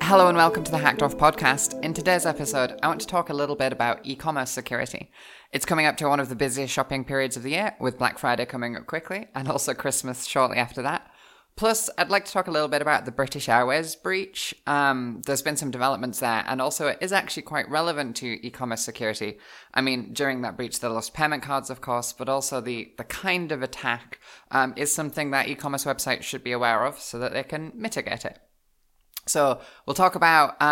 Hello and welcome to the Hacked Off podcast. In today's episode, I want to talk a little bit about e-commerce security. It's coming up to one of the busiest shopping periods of the year, with Black Friday coming up quickly and also Christmas shortly after that. Plus, I'd like to talk a little bit about the British Airways breach. There's been some developments there, and also it is actually quite relevant to e-commerce security. I mean, during that breach, they lost payment cards, of course, but also the kind of attack is something that e-commerce websites should be aware of so that they can mitigate it. So we'll talk about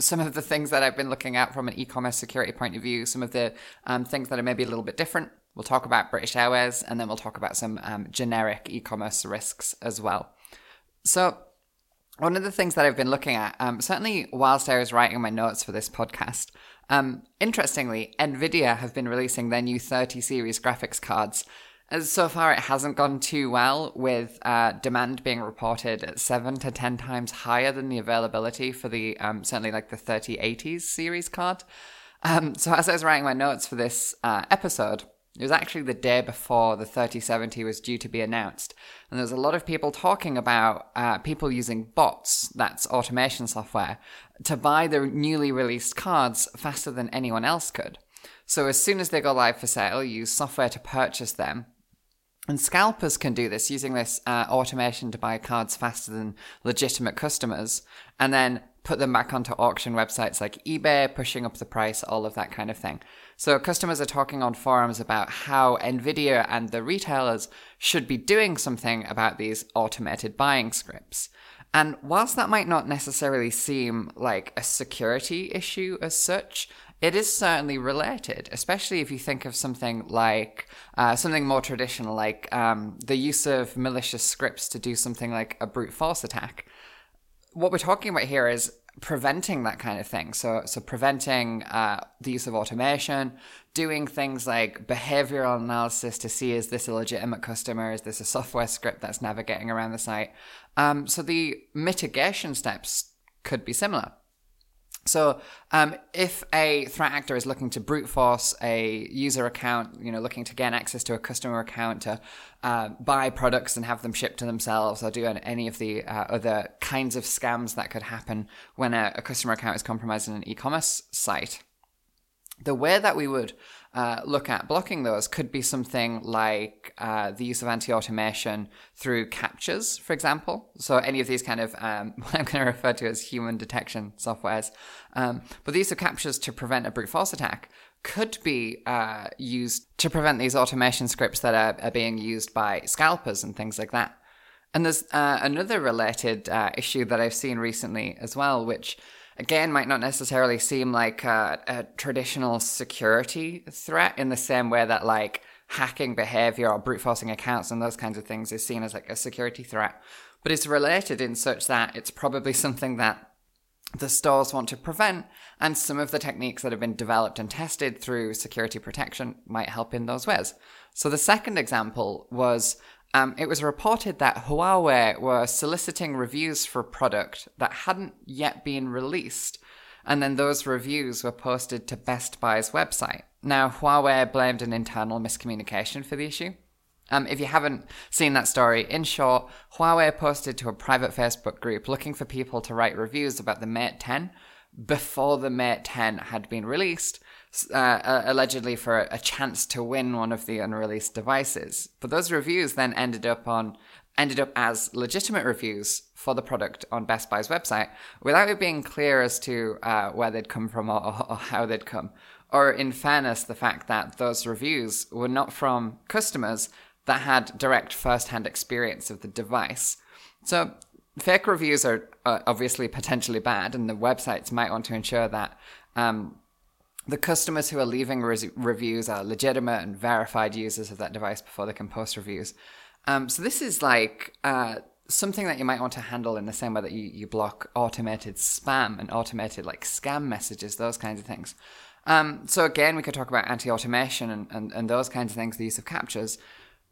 some of the things that I've been looking at from an e-commerce security point of view, some of the things that are maybe a little bit different. We'll talk about British Airways, and then we'll talk about some generic e-commerce risks as well. So one of the things that I've been looking at, certainly whilst I was writing my notes for this podcast, interestingly, NVIDIA have been releasing their new 30 series graphics cards. As so far, it hasn't gone too well, with demand being reported at 7 to 10 times higher than the availability for the certainly like the 3080s series card. So as I was writing my notes for this episode, it was actually the day before the 3070 was due to be announced. And there's a lot of people talking about people using bots, that's automation software, to buy the newly released cards faster than anyone else could. So as soon as they go live for sale, you use software to purchase them. And scalpers can do this using this automation to buy cards faster than legitimate customers, and then put them back onto auction websites like eBay, pushing up the price, all of that kind of thing. So customers are talking on forums about how NVIDIA and the retailers should be doing something about these automated buying scripts. And whilst that might not necessarily seem like a security issue as such, it is certainly related, especially if you think of something like something more traditional, like the use of malicious scripts to do something like a brute force attack. What we're talking about here is preventing that kind of thing. So preventing the use of automation, doing things like behavioral analysis to see, is this a legitimate customer? Is this a software script that's navigating around the site? So the mitigation steps could be similar. So if a threat actor is looking to brute force a user account, looking to gain access to a customer account to buy products and have them shipped to themselves, or do any of the other kinds of scams that could happen when a customer account is compromised in an e-commerce site, the way that we would look at blocking those could be something like the use of anti-automation through captures, for example. So any of these kind of what I'm going to refer to as human detection softwares. But the use of captures to prevent a brute force attack could be used to prevent these automation scripts that are being used by scalpers and things like that. And there's another related issue that I've seen recently as well, which again might not necessarily seem like a traditional security threat in the same way that like hacking behavior or brute forcing accounts and those kinds of things is seen as like a security threat. But it's related in such that it's probably something that the stores want to prevent, and some of the techniques that have been developed and tested through security protection might help in those ways. So the second example was it was reported that Huawei were soliciting reviews for a product that hadn't yet been released, and then those reviews were posted to Best Buy's website. Now, Huawei blamed an internal miscommunication for the issue. If you haven't seen that story, in short, Huawei posted to a private Facebook group looking for people to write reviews about the Mate 10 before the Mate 10 had been released, allegedly for a chance to win one of the unreleased devices. But those reviews then ended up as legitimate reviews for the product on Best Buy's website, without it being clear as to where they'd come from or how they'd come. Or in fairness, the fact that those reviews were not from customers that had direct first-hand experience of the device. So fake reviews are obviously potentially bad, and the websites might want to ensure that the customers who are leaving reviews are legitimate and verified users of that device before they can post reviews. So this is like something that you might want to handle in the same way that you block automated spam and automated like scam messages, those kinds of things. So again, we could talk about anti-automation and those kinds of things, the use of captures.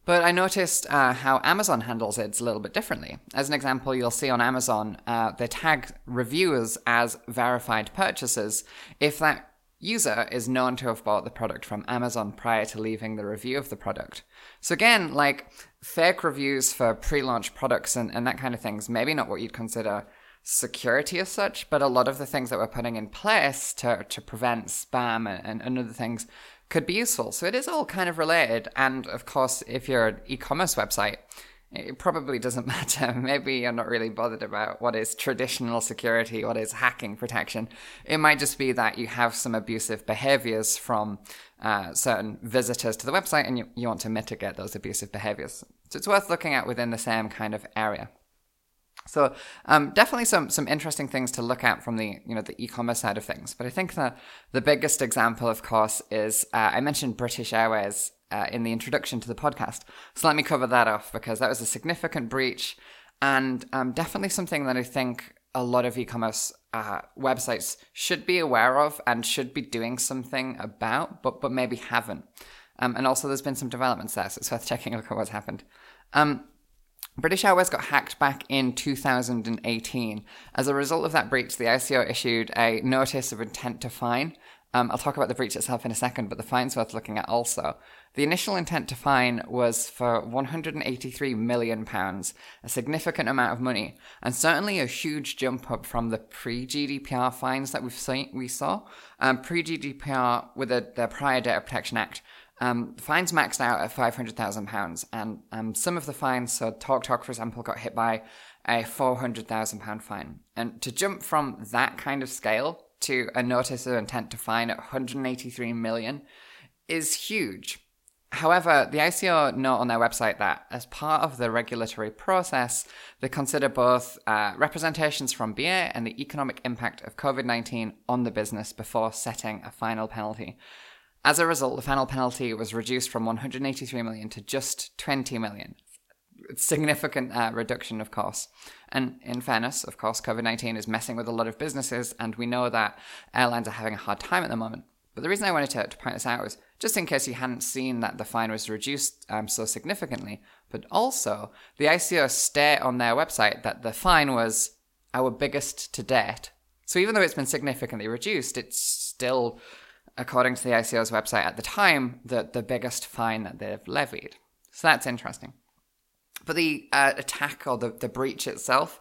But I noticed how Amazon handles it a little bit differently. As an example, you'll see on Amazon, they tag reviewers as verified purchasers if that User is known to have bought the product from Amazon prior to leaving the review of the product. So again, like fake reviews for pre-launch products and that kind of things, maybe not what you'd consider security as such, but a lot of the things that we're putting in place to prevent spam and other things could be useful. So it is all kind of related. And of course, if you're an e-commerce website, it probably doesn't matter. Maybe you're not really bothered about what is traditional security, what is hacking protection. It might just be that you have some abusive behaviors from certain visitors to the website and you want to mitigate those abusive behaviors. So it's worth looking at within the same kind of area. So definitely some interesting things to look at from the the e-commerce side of things. But I think the biggest example, of course, is I mentioned British Airways in the introduction to the podcast. So let me cover that off because that was a significant breach and definitely something that I think a lot of e-commerce websites should be aware of and should be doing something about, but maybe haven't. And also there's been some developments there, so it's worth taking a look at what's happened. British Airways got hacked back in 2018. As a result of that breach, the ICO issued a notice of intent to fine. I'll talk about the breach itself in a second, but the fine's worth looking at also. The initial intent to fine was for £183 million, a significant amount of money, and certainly a huge jump up from the pre-GDPR fines that we saw. Pre-GDPR with the prior Data Protection Act, fines maxed out at £500,000, and some of the fines, so TalkTalk, for example, got hit by a £400,000 fine. And to jump from that kind of scale to a notice of intent to fine at £183 million is huge. However, the ICO note on their website that as part of the regulatory process, they consider both representations from BA and the economic impact of COVID-19 on the business before setting a final penalty. As a result, the final penalty was reduced from 183 million to just 20 million. Significant reduction, of course. And in fairness, of course, COVID-19 is messing with a lot of businesses, and we know that airlines are having a hard time at the moment. But the reason I wanted to point this out was just in case you hadn't seen that the fine was reduced so significantly, but also the ICO state on their website that the fine was our biggest to date. So even though it's been significantly reduced, it's still, according to the ICO's website at the time, the biggest fine that they've levied. So that's interesting. But the attack or the breach itself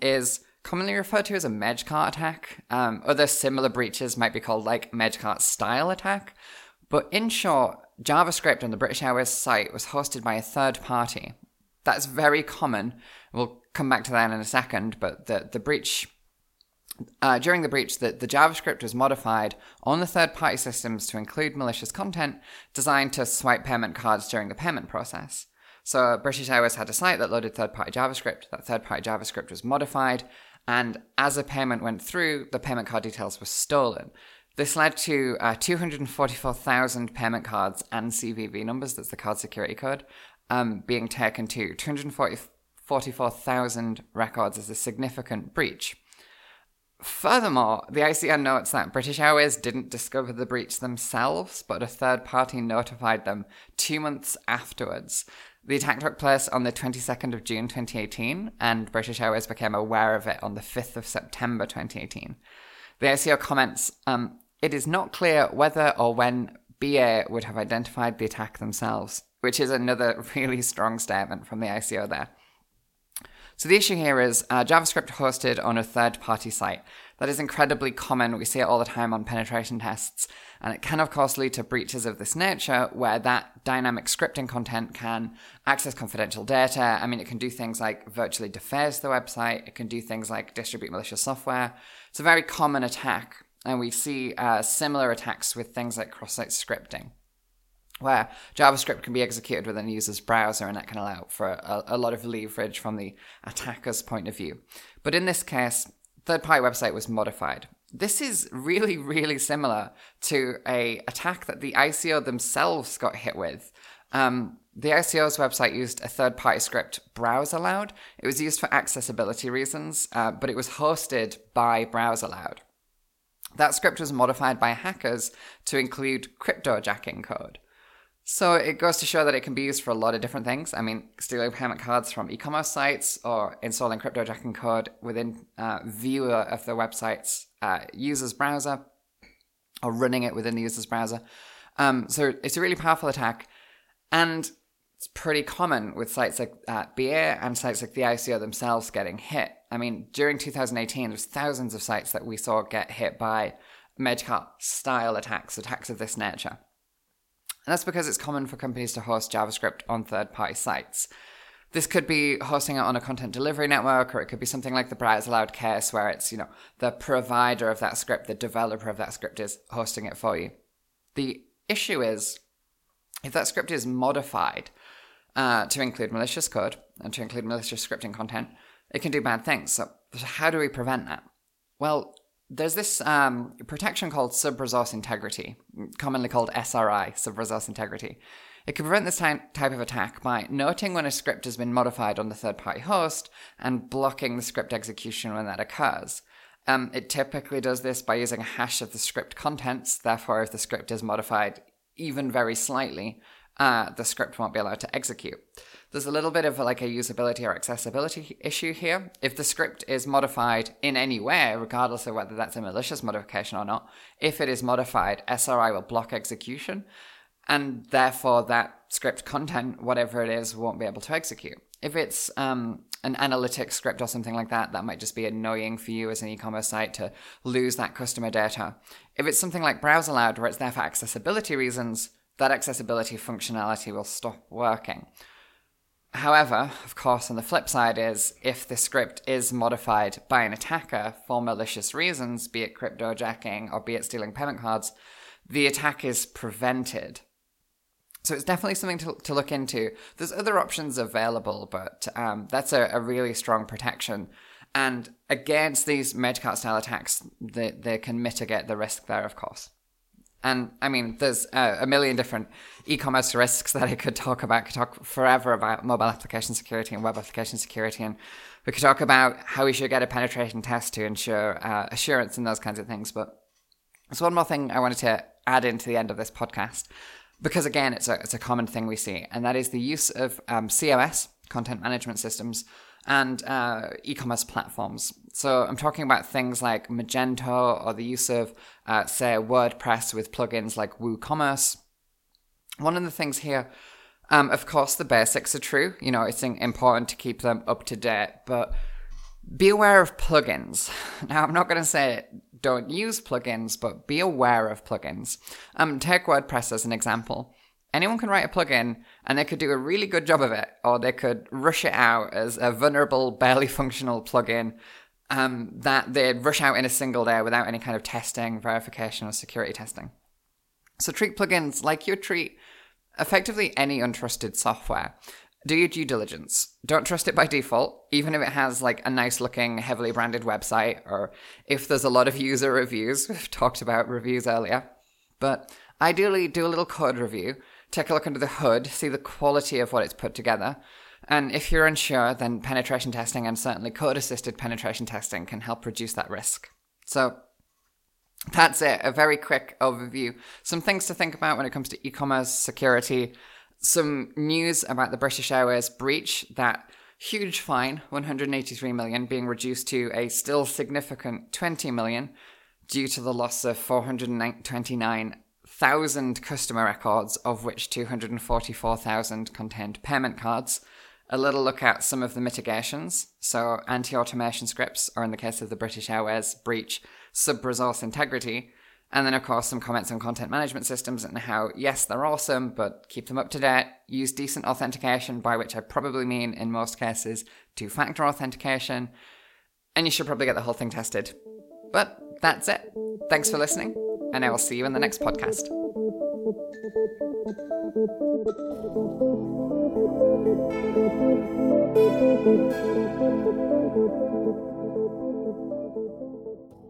is commonly referred to as a Magecart attack. Other similar breaches might be called like Magecart style attack. But in short, JavaScript on the British Airways site was hosted by a third party. That's very common. We'll come back to that in a second, but the breach... during the breach, the JavaScript was modified on the third-party systems to include malicious content designed to swipe payment cards during the payment process. So British Airways had a site that loaded third-party JavaScript. That third-party JavaScript was modified, and as a payment went through, the payment card details were stolen. This led to 244,000 payment cards and CVV numbers, that's the card security code, being taken to 244,000 records as a significant breach. Furthermore, the ICO notes that British Airways didn't discover the breach themselves, but a third party notified them 2 months afterwards. The attack took place on the 22nd of June 2018, and British Airways became aware of it on the 5th of September 2018. The ICO comments, it is not clear whether or when BA would have identified the attack themselves, which is another really strong statement from the ICO there. So the issue here is JavaScript hosted on a third-party site. That is incredibly common. We see it all the time on penetration tests. And it can, of course, lead to breaches of this nature where that dynamic scripting content can access confidential data. I mean, it can do things like virtually deface the website. It can do things like distribute malicious software. It's a very common attack. And we see similar attacks with things like cross-site scripting, where JavaScript can be executed within a user's browser, and that can allow for a lot of leverage from the attacker's point of view. But in this case, third-party website was modified. This is really, really similar to an attack that the ICO themselves got hit with. The ICO's website used a third-party script, BrowseAloud. It was used for accessibility reasons, but it was hosted by BrowseAloud. That script was modified by hackers to include cryptojacking code. So it goes to show that it can be used for a lot of different things. I mean, stealing payment cards from e-commerce sites or installing cryptojacking code within viewer of the website's user's browser. or running it within the user's browser. So it's a really powerful attack, and it's pretty common with sites like Beer and sites like the ICO themselves getting hit. I mean, during 2018, there's thousands of sites that we saw get hit by Magecart-style attacks, attacks of this nature. And that's because it's common for companies to host JavaScript on third-party sites. This could be hosting it on a content delivery network, or it could be something like the BrowseAloud case, where it's, you know, the provider of that script, the developer of that script is hosting it for you. The issue is, if that script is modified to include malicious code and to include malicious scripting content, it can do bad things. So how do we prevent that? Well, there's this protection called sub-resource integrity, commonly called SRI, sub-resource integrity. It can prevent this type of attack by noting when a script has been modified on the third-party host and blocking the script execution when that occurs. It typically does this by using a hash of the script contents. Therefore, if the script is modified even very slightly, the script won't be allowed to execute. There's a little bit of like a usability or accessibility issue here. If the script is modified in any way, regardless of whether that's a malicious modification or not, if it is modified, SRI will block execution, and therefore that script content, whatever it is, won't be able to execute. If it's an analytics script or something like that, that might just be annoying for you as an e-commerce site to lose that customer data. If it's something like BrowseAloud, where it's there for accessibility reasons, that accessibility functionality will stop working. However, of course, on the flip side is if the script is modified by an attacker for malicious reasons, be it cryptojacking or be it stealing payment cards, the attack is prevented. So it's definitely something to look into. There's other options available, but that's a really strong protection. And against these Magecart-style attacks, they can mitigate the risk there, of course. And I mean, there's a million different e-commerce risks that I could talk about. I could talk forever about mobile application security and web application security. And we could talk about how we should get a penetration test to ensure assurance and those kinds of things. But there's one more thing I wanted to add into the end of this podcast, because again, it's a common thing we see, and that is the use of CMS, content management systems, and e-commerce platforms. So I'm talking about things like Magento, or the use of, say, WordPress with plugins like WooCommerce. One of the things here, of course, the basics are true. You know, it's important to keep them up to date, but be aware of plugins. Now, I'm not going to say don't use plugins, but be aware of plugins. Take WordPress as an example. Anyone can write a plugin, and they could do a really good job of it, or they could rush it out as a vulnerable, barely functional plugin that they'd rush out in a single day without any kind of testing, verification, or security testing. So treat plugins like you treat effectively any untrusted software. Do your due diligence. Don't trust it by default, even if it has like a nice looking, heavily branded website, or if there's a lot of user reviews. We've talked about reviews earlier. But ideally, do a little code review. Take a look under the hood, see the quality of what it's put together. And if you're unsure, then penetration testing, and certainly code-assisted penetration testing, can help reduce that risk. So that's it, a very quick overview. Some things to think about when it comes to e-commerce security. Some news about the British Airways breach, that huge fine, $183 million, being reduced to a still significant $20 million due to the loss of 429,000 customer records, of which 244,000 contained payment cards. A little look at some of the mitigations. So anti-automation scripts, or in the case of the British Airways breach, sub-resource integrity. And then, of course, some comments on content management systems and how, yes, they're awesome, but keep them up to date. Use decent authentication, by which I probably mean, in most cases, two-factor authentication. And you should probably get the whole thing tested. But that's it. Thanks for listening, and I will see you in the next podcast.